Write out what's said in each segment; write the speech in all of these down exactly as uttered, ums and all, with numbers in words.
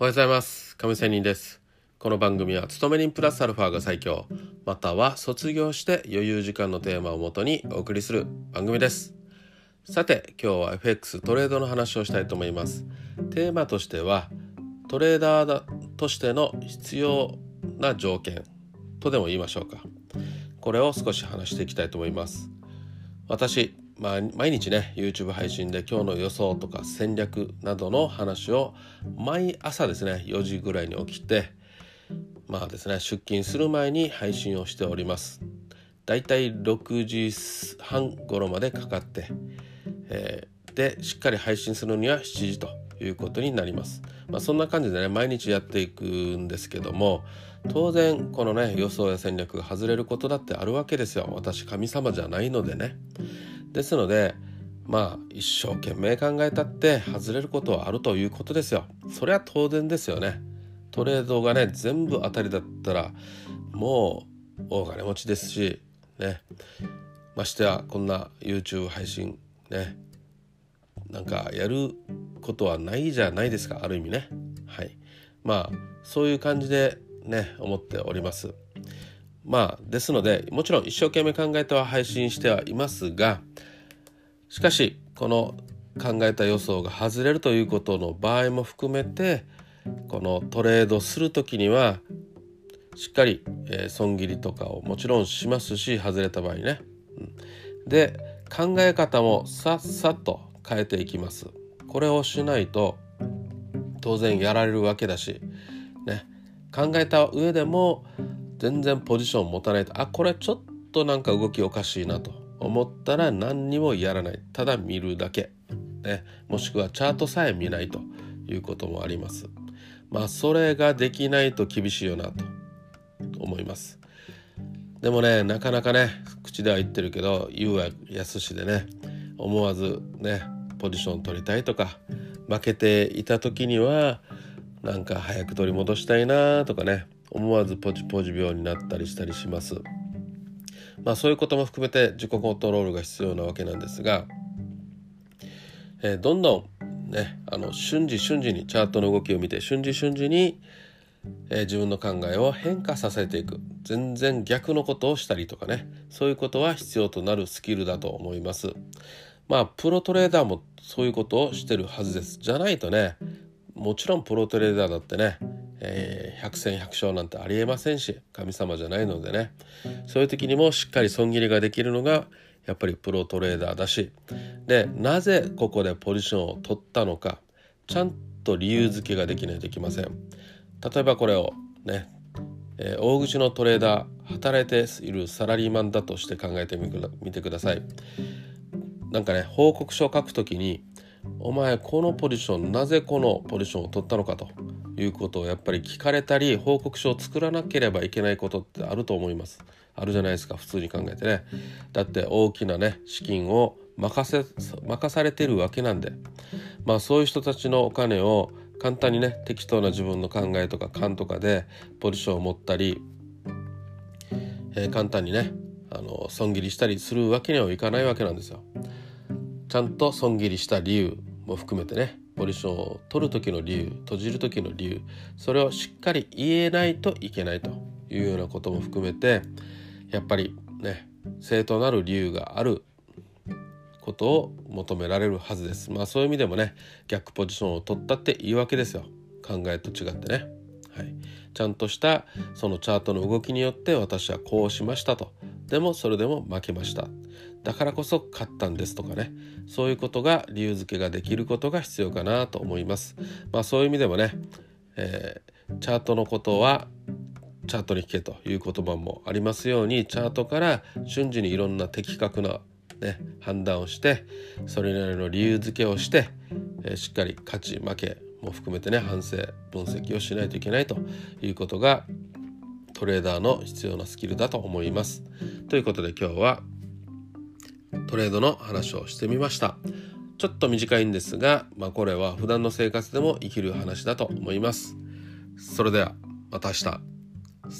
おはようございます。亀仙人です。この番組は勤め人プラスアルファが最強、または卒業して余裕時間のテーマをもとにお送りする番組です。さて、今日は エフエックス トレードの話をしたいと思います。テーマとしてはトレーダーとしての必要な条件とでも言いましょうか。これを少し話していきたいと思います。私、まあ、毎日ね YouTube 配信で今日の予想とか戦略などの話を毎朝ですねよじぐらいに起きて、まあですね出勤する前に配信をしております。だいたいろくじはん頃までかかって、えー、でしっかり配信するにはしちじということになります。まあ、そんな感じでね毎日やっていくんですけども、当然このね予想や戦略が外れることだってあるわけですよ。私神様じゃないのでね。ですのでまあ一生懸命考えたって外れることはあるということですよ。それは当然ですよね。トレードがね全部当たりだったらもう大金持ちですしね、ましてはこんな YouTube 配信ねなんかやることはないじゃないですか、ある意味ね。はい、まあそういう感じでね思っております。まあですのでもちろん一生懸命考えては配信してはいますが、しかしこの考えた予想が外れるということの場合も含めて、このトレードするときにはしっかり、えー、損切りとかをもちろんしますし、外れた場合ね、うん、で考え方もさっさと変えていきます。これをしないと当然やられるわけだし、ね、考えた上でも全然ポジションを持たないと、あ、これちょっとなんか動きおかしいなと思ったら何にもやらない、ただ見るだけ、ね、もしくはチャートさえ見ないということもあります。まあそれができないと厳しいよなと思います。でもねなかなかね口では言ってるけど言うは易しでね、思わずねポジション取りたいとか、負けていた時にはなんか早く取り戻したいなとかね、思わずポジポジ病になったりしたりします。まあそういうことも含めて自己コントロールが必要なわけなんですが、えー、どんどんねあの瞬時瞬時にチャートの動きを見て瞬時瞬時に、えー、自分の考えを変化させていく、全然逆のことをしたりとかね、そういうことは必要となるスキルだと思います。まあプロトレーダーもそういうことをしてるはずです。じゃないとね、もちろんプロトレーダーだってね、えー、ひゃく戦ひゃく勝なんてありえませんし、神様じゃないのでね、そういう時にもしっかり損切りができるのがやっぱりプロトレーダーだし、でなぜここでポジションを取ったのかちゃんと理由付けができないといけません。例えばこれをね、えー、大口のトレーダー、働いているサラリーマンだとして考えてみく、みてください。なんかね報告書を書くときに、お前このポジションなぜこのポジションを取ったのかということをやっぱり聞かれたり、報告書を作らなければいけないことってあると思います。あるじゃないですか、普通に考えてね。だって大きなね資金を任せ任されているわけなんで、まあそういう人たちのお金を簡単にね適当な自分の考えとか勘とかでポジションを持ったり、えー、簡単にねあの損切りしたりするわけにはいかないわけなんですよ。ちゃんと損切りした理由も含めてね、ポジションを取る時の理由、閉じる時の理由、それをしっかり言えないといけないというようなことも含めて、やっぱりね正当なる理由があることを求められるはずです。まあそういう意味でもね逆ポジションを取ったっていいわけですよ、考えと違ってね。はい、ちゃんとしたそのチャートの動きによって私はこうしましたと、でもそれでも負けました、だからこそ勝ったんですとかね、そういうことが理由付けができることが必要かなと思います。まあそういう意味でもね、えー、チャートのことはチャートに聞けという言葉もありますように、チャートから瞬時にいろんな的確な、ね、判断をして、それなりの理由付けをして、えー、しっかり勝ち負けも含めてね反省分析をしないといけないということがトレーダーの必要なスキルだと思います。ということで今日はトレードの話をしてみました。ちょっと短いんですが、まあ、これは普段の生活でも生きる話だと思います。それではまた明日。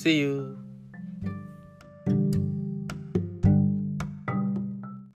See you!